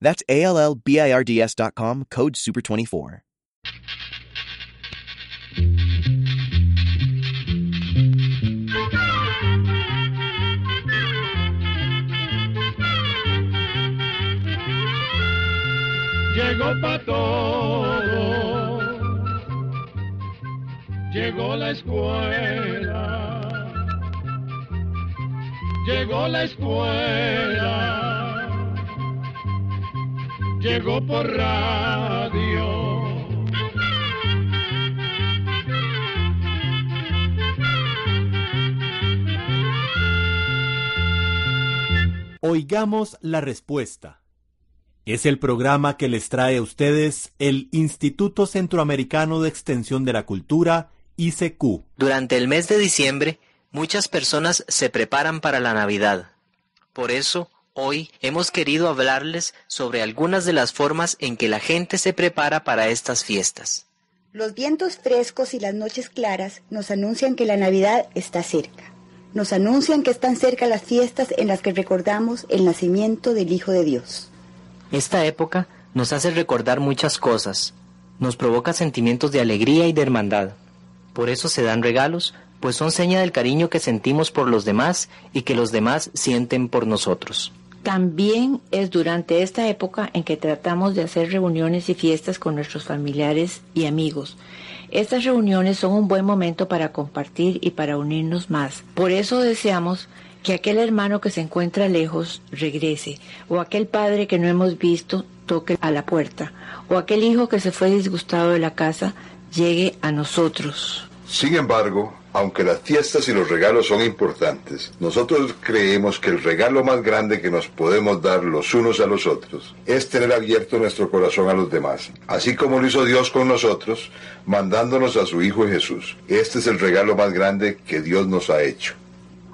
That's ALLBIRDS.com, code SUPER24. Llegó pa' todo, llegó la escuela, llegó la escuela, llegó por radio. Oigamos la respuesta. Es el programa que les trae a ustedes el Instituto Centroamericano de Extensión de la Cultura, ICQ. Durante el mes de diciembre, muchas personas se preparan para la Navidad. Por eso, hoy hemos querido hablarles sobre algunas de las formas en que la gente se prepara para estas fiestas. Los vientos frescos y las noches claras nos anuncian que la Navidad está cerca. Nos anuncian que están cerca las fiestas en las que recordamos el nacimiento del Hijo de Dios. Esta época nos hace recordar muchas cosas, nos provoca sentimientos de alegría y de hermandad. Por eso se dan regalos, pues son seña del cariño que sentimos por los demás y que los demás sienten por nosotros. También es durante esta época en que tratamos de hacer reuniones y fiestas con nuestros familiares y amigos. Estas reuniones son un buen momento para compartir y para unirnos más. Por eso deseamos que aquel hermano que se encuentra lejos regrese, o aquel padre que no hemos visto toque a la puerta, o aquel hijo que se fue disgustado de la casa llegue a nosotros. Sin embargo, aunque las fiestas y los regalos son importantes, nosotros creemos que el regalo más grande que nos podemos dar los unos a los otros es tener abierto nuestro corazón a los demás, así como lo hizo Dios con nosotros, mandándonos a su Hijo Jesús. Este es el regalo más grande que Dios nos ha hecho.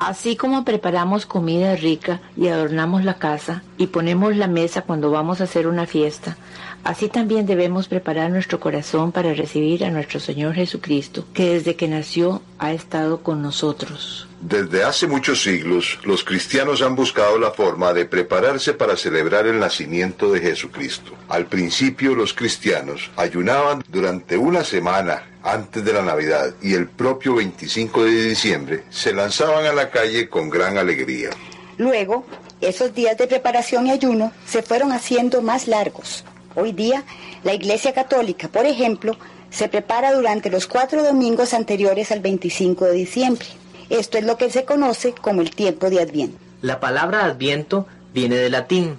Así como preparamos comida rica y adornamos la casa y ponemos la mesa cuando vamos a hacer una fiesta, así también debemos preparar nuestro corazón para recibir a nuestro Señor Jesucristo, que desde que nació ha estado con nosotros. Desde hace muchos siglos, los cristianos han buscado la forma de prepararse para celebrar el nacimiento de Jesucristo. Al principio, los cristianos ayunaban durante una semana antes de la Navidad y el propio 25 de diciembre se lanzaban a la calle con gran alegría. Luego, esos días de preparación y ayuno se fueron haciendo más largos. Hoy día, la Iglesia Católica, por ejemplo, se prepara durante los 4 domingos anteriores al 25 de diciembre. Esto es lo que se conoce como el tiempo de Adviento. La palabra Adviento viene del latín,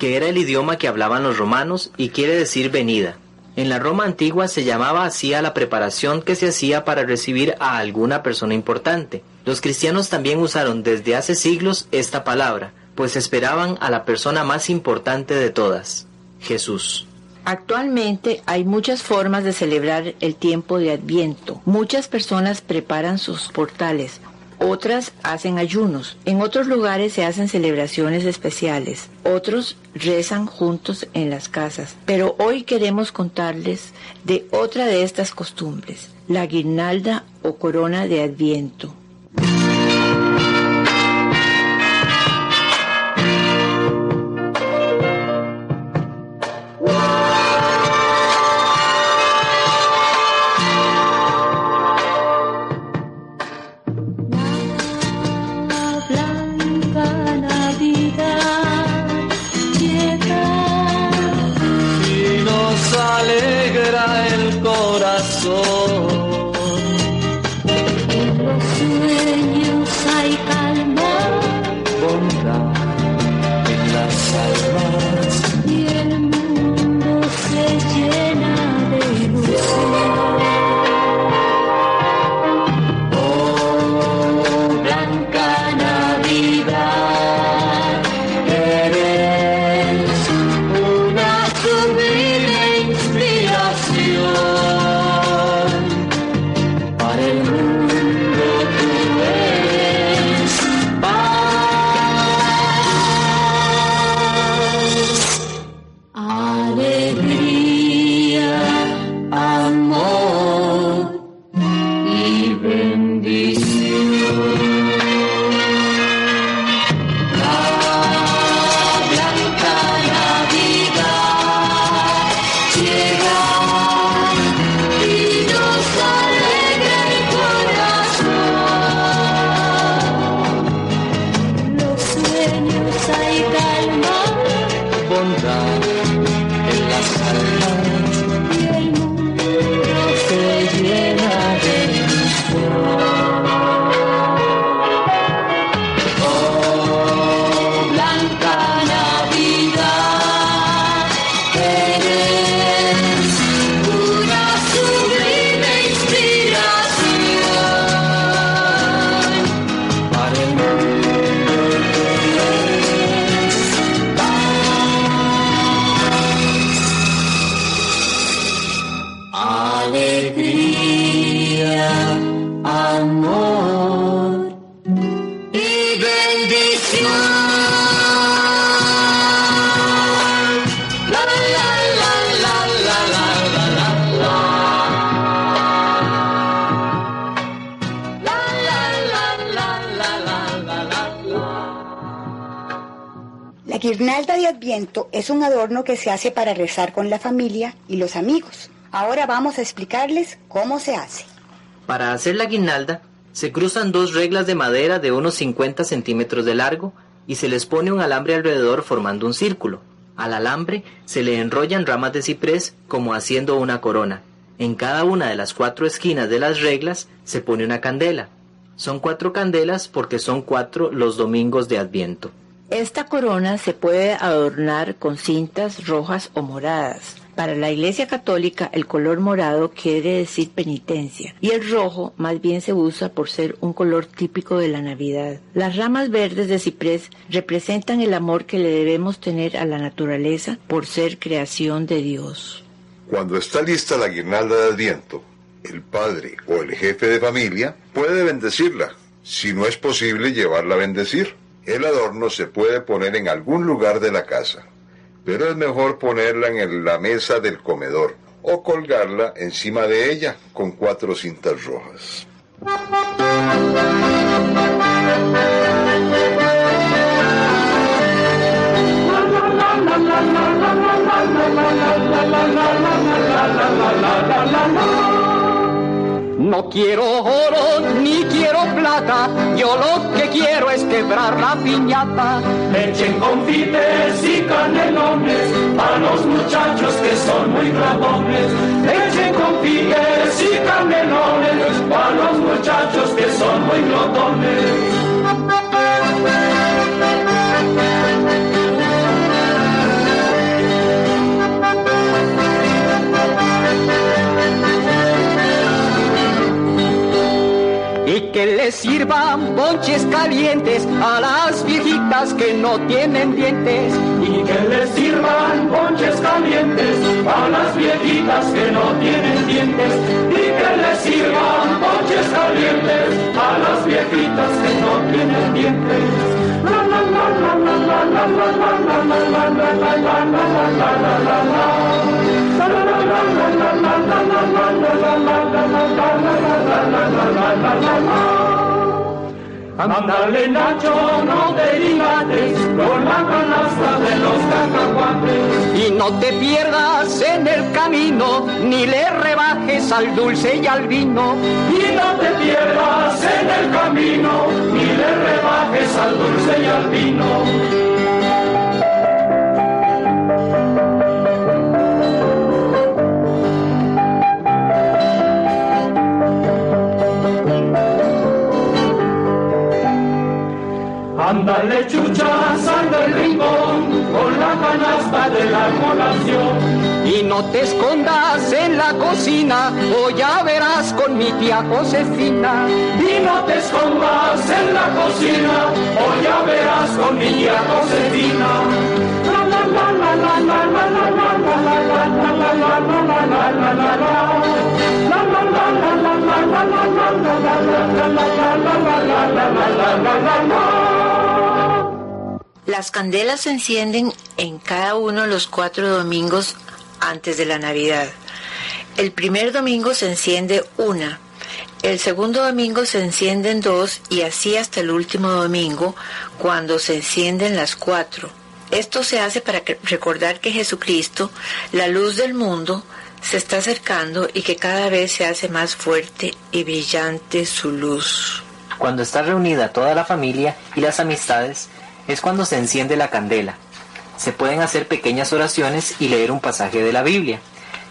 que era el idioma que hablaban los romanos y quiere decir venida. En la Roma antigua se llamaba así a la preparación que se hacía para recibir a alguna persona importante. Los cristianos también usaron desde hace siglos esta palabra, pues esperaban a la persona más importante de todas, Jesús. Actualmente hay muchas formas de celebrar el tiempo de Adviento. Muchas personas preparan sus portales, otras hacen ayunos, en otros lugares se hacen celebraciones especiales, otros rezan juntos en las casas. Pero hoy queremos contarles de otra de estas costumbres, la guirnalda o corona de Adviento. alegría, amor y bendición. La guirnalda de Adviento es un adorno que se hace para rezar con la familia y los amigos. Ahora vamos a explicarles cómo se hace. Para hacer la guirnalda, se cruzan dos reglas de madera de unos 50 centímetros de largo y se les pone un alambre alrededor formando un círculo. Al alambre se le enrollan ramas de ciprés como haciendo una corona. En cada una de las cuatro esquinas de las reglas se pone una candela. Son 4 candelas porque son 4 los domingos de Adviento. Esta corona se puede adornar con cintas rojas o moradas. Para la Iglesia Católica el color morado quiere decir penitencia y el rojo más bien se usa por ser un color típico de la Navidad. Las ramas verdes de ciprés representan el amor que le debemos tener a la naturaleza por ser creación de Dios. Cuando está lista la guirnalda de Adviento, el padre o el jefe de familia puede bendecirla, si no es posible llevarla a bendecir. El adorno se puede poner en algún lugar de la casa, pero es mejor ponerla en la mesa del comedor o colgarla encima de ella con 4 cintas rojas. No quiero oro ni quiero plata, yo lo que quiero es quebrar la piñata. Echen confites y canelones a los muchachos que son muy bravucones. Echen confites y canelones a los muchachos que son muy glotones. Que les sirvan bonches calientes a las viejitas que no tienen dientes. Y que les sirvan bonches calientes a las viejitas que no tienen dientes. Y que les sirvan bonches calientes a las viejitas que no tienen dientes. La la la la la la la la la la la la la la. Ándale Nacho, no te dilates con la canasta de los cacahuates. Y no te pierdas en el camino, ni le rebajes al dulce y al vino. Y no te pierdas en el camino, ni le rebajes al dulce y al vino. Ándale chucha, sal del rincón con la canasta de la colación. Y no te escondas en la cocina o ya verás con mi tía Josefina. Y no te escondas en la cocina o ya verás con mi tía Josefina. La la la la la la la la la la la la. Las candelas se encienden en cada uno de los 4 domingos antes de la Navidad. El primer domingo se enciende una, el segundo domingo se encienden 2 y así hasta el último domingo cuando se encienden las 4. Esto se hace para recordar que Jesucristo, la luz del mundo, se está acercando y que cada vez se hace más fuerte y brillante su luz. Cuando está reunida toda la familia y las amistades, es cuando se enciende la candela. Se pueden hacer pequeñas oraciones y leer un pasaje de la Biblia,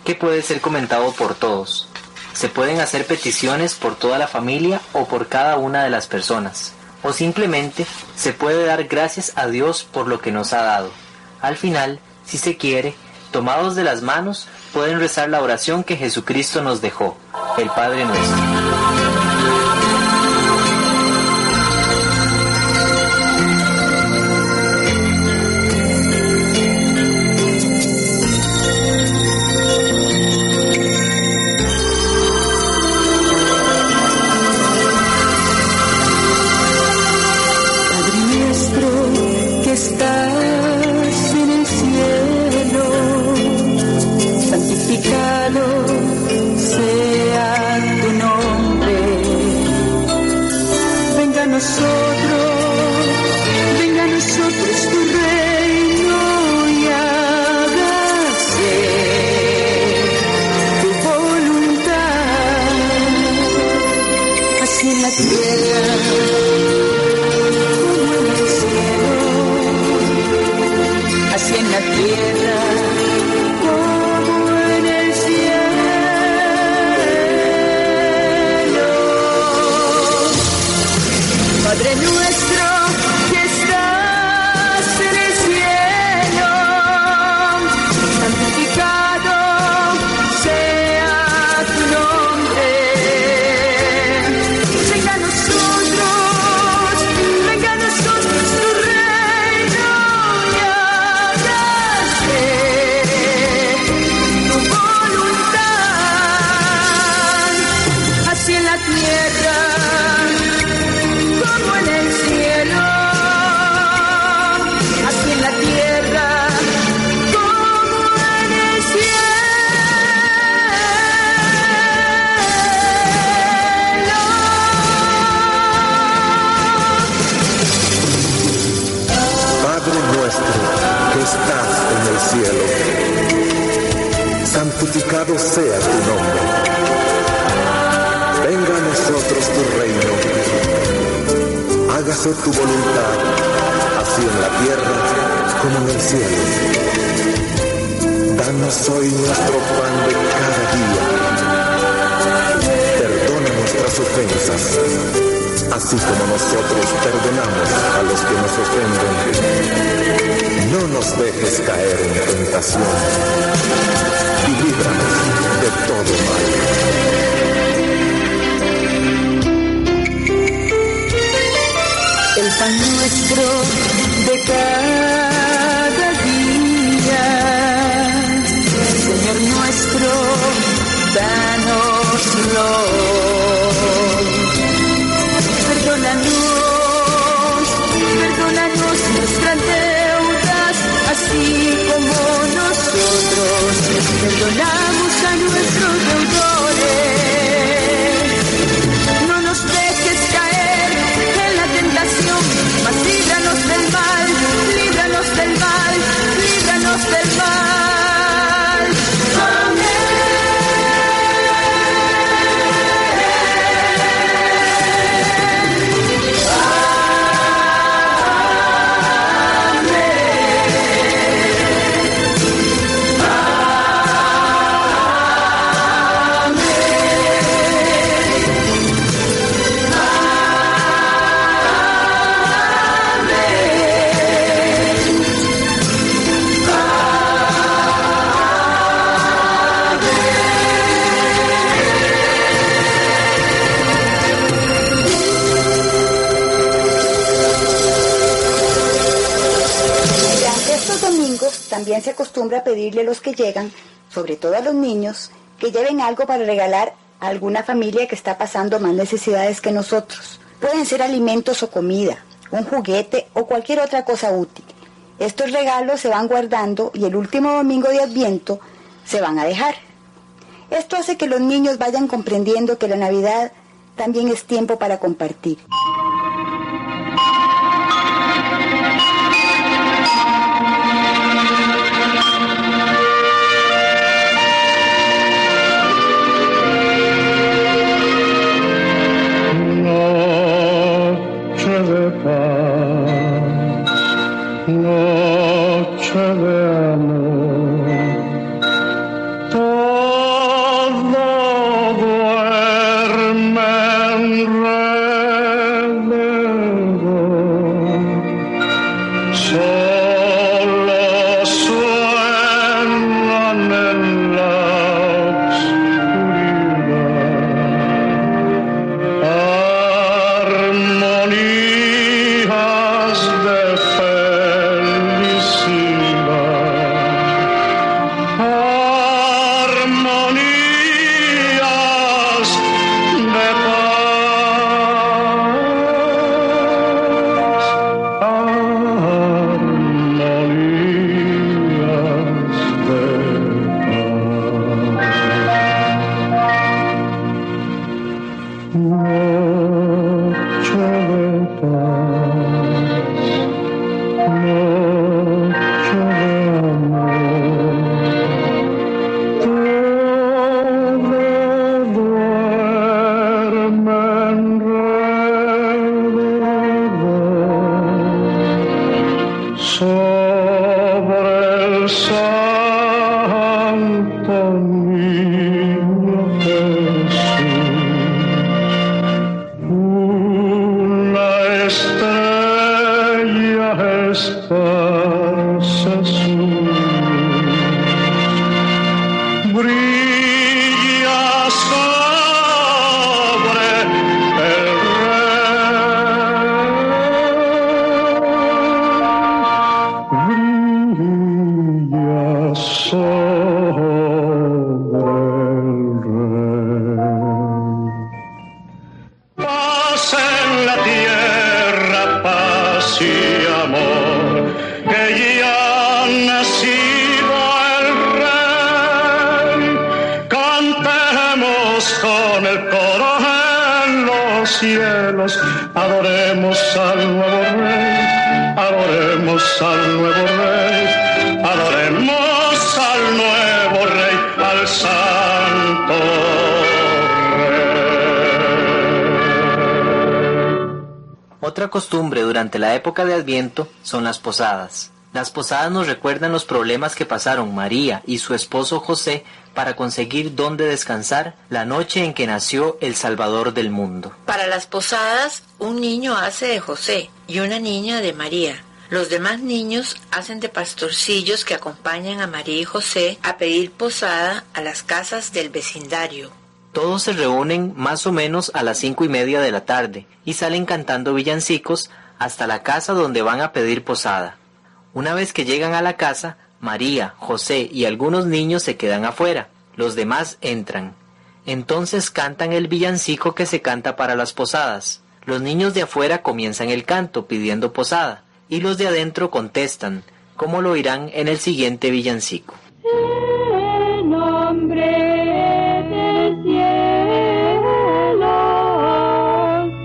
que puede ser comentado por todos. Se pueden hacer peticiones por toda la familia o por cada una de las personas. O simplemente se puede dar gracias a Dios por lo que nos ha dado. Al final, si se quiere, tomados de las manos, pueden rezar la oración que Jesucristo nos dejó, el Padre Nuestro. Santificado sea tu nombre. Venga a nosotros tu reino y hágase tu voluntad, así en la tierra. Así en la tierra como en el cielo. Padre nuestro que estás en el cielo, santificado sea tu nombre. Venga a nosotros tu reino. Cielo, santificado sea tu nombre. Venga a nosotros tu reino. Hágase tu voluntad, así en la tierra como en el cielo. Danos hoy nuestro pan de cada día. Perdona nuestras ofensas, así como nosotros perdonamos a los que nos ofenden. No nos dejes caer en tentación y líbranos de todo mal. El pan nuestro de cada día, Señor nuestro, dánoslo. Perdónanos nuestra así como nosotros perdonamos a nuestros deudores. No nos dejes caer en la tentación, mas líbranos del mal, líbranos del mal, líbranos del mal. También se acostumbra a pedirle a los que llegan, sobre todo a los niños, que lleven algo para regalar a alguna familia que está pasando más necesidades que nosotros. Pueden ser alimentos o comida, un juguete o cualquier otra cosa útil. Estos regalos se van guardando y el último domingo de Adviento se van a dejar. Esto hace que los niños vayan comprendiendo que la Navidad también es tiempo para compartir. Todo duerme en del coro en los cielos. Adoremos al nuevo Rey, adoremos al nuevo Rey, adoremos al nuevo Rey, al Santo Rey. Otra costumbre durante la época de Adviento son las posadas. Las posadas nos recuerdan los problemas que pasaron María y su esposo José para conseguir dónde descansar la noche en que nació el Salvador del mundo. Para las posadas, un niño hace de José y una niña de María. Los demás niños hacen de pastorcillos que acompañan a María y José a pedir posada a las casas del vecindario. Todos se reúnen más o menos a las 5:30 de la tarde y salen cantando villancicos hasta la casa donde van a pedir posada. Una vez que llegan a la casa, María, José y algunos niños se quedan afuera, los demás entran. Entonces cantan el villancico que se canta para las posadas. Los niños de afuera comienzan el canto pidiendo posada, y los de adentro contestan, como lo oirán en el siguiente villancico. En nombre del cielo,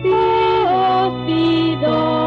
Dios pido.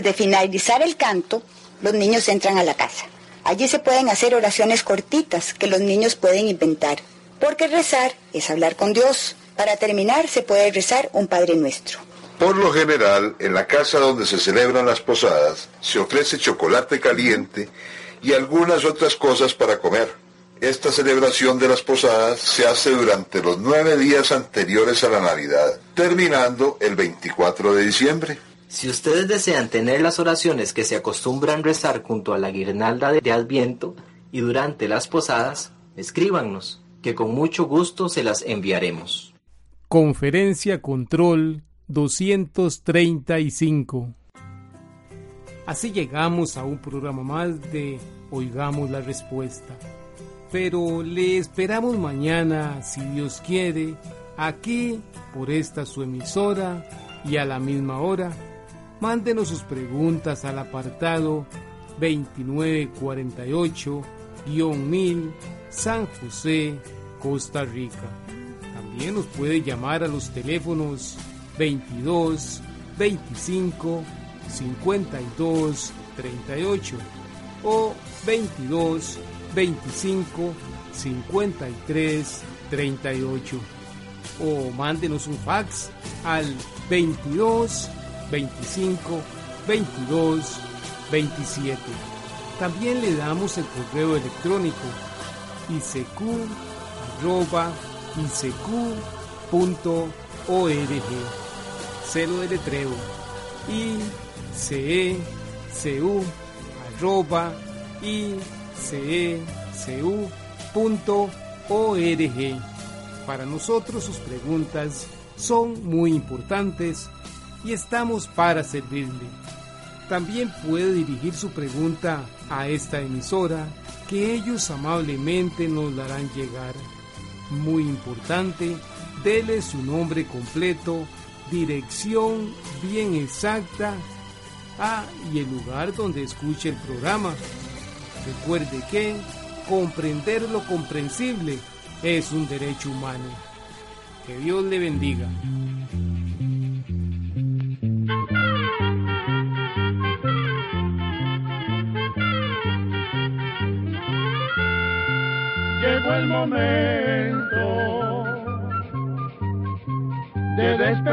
Después de finalizar el canto, los niños entran a la casa. Allí se pueden hacer oraciones cortitas que los niños pueden inventar, porque rezar es hablar con Dios. Para terminar, se puede rezar un Padre Nuestro. Por lo general, en la casa donde se celebran las posadas, se ofrece chocolate caliente y algunas otras cosas para comer. Esta celebración de las posadas se hace durante los 9 días anteriores a la Navidad, terminando el 24 de diciembre. Si ustedes desean tener las oraciones que se acostumbran rezar junto a la guirnalda de Adviento y durante las posadas, escríbanos, que con mucho gusto se las enviaremos. Conferencia Control 235. Así llegamos a un programa más de Oigamos la Respuesta. Pero le esperamos mañana, si Dios quiere, aquí, por esta su emisora y a la misma hora. Mándenos sus preguntas al apartado 2948-1000, San José, Costa Rica. También nos puede llamar a los teléfonos 22 25 52 38 o 22 25 53 38 o mándenos un fax al 22 25 22 27. También le damos el correo electrónico icq@icq.org. Celo de letreo icecu@icecu.org. Para nosotros sus preguntas son muy importantes y estamos para servirle. También puede dirigir su pregunta a esta emisora, que ellos amablemente nos la harán llegar. Muy importante, dele su nombre completo, dirección bien exacta y el lugar donde escuche el programa. Recuerde que comprender lo comprensible es un derecho humano. Que Dios le bendiga. Llegó el momento de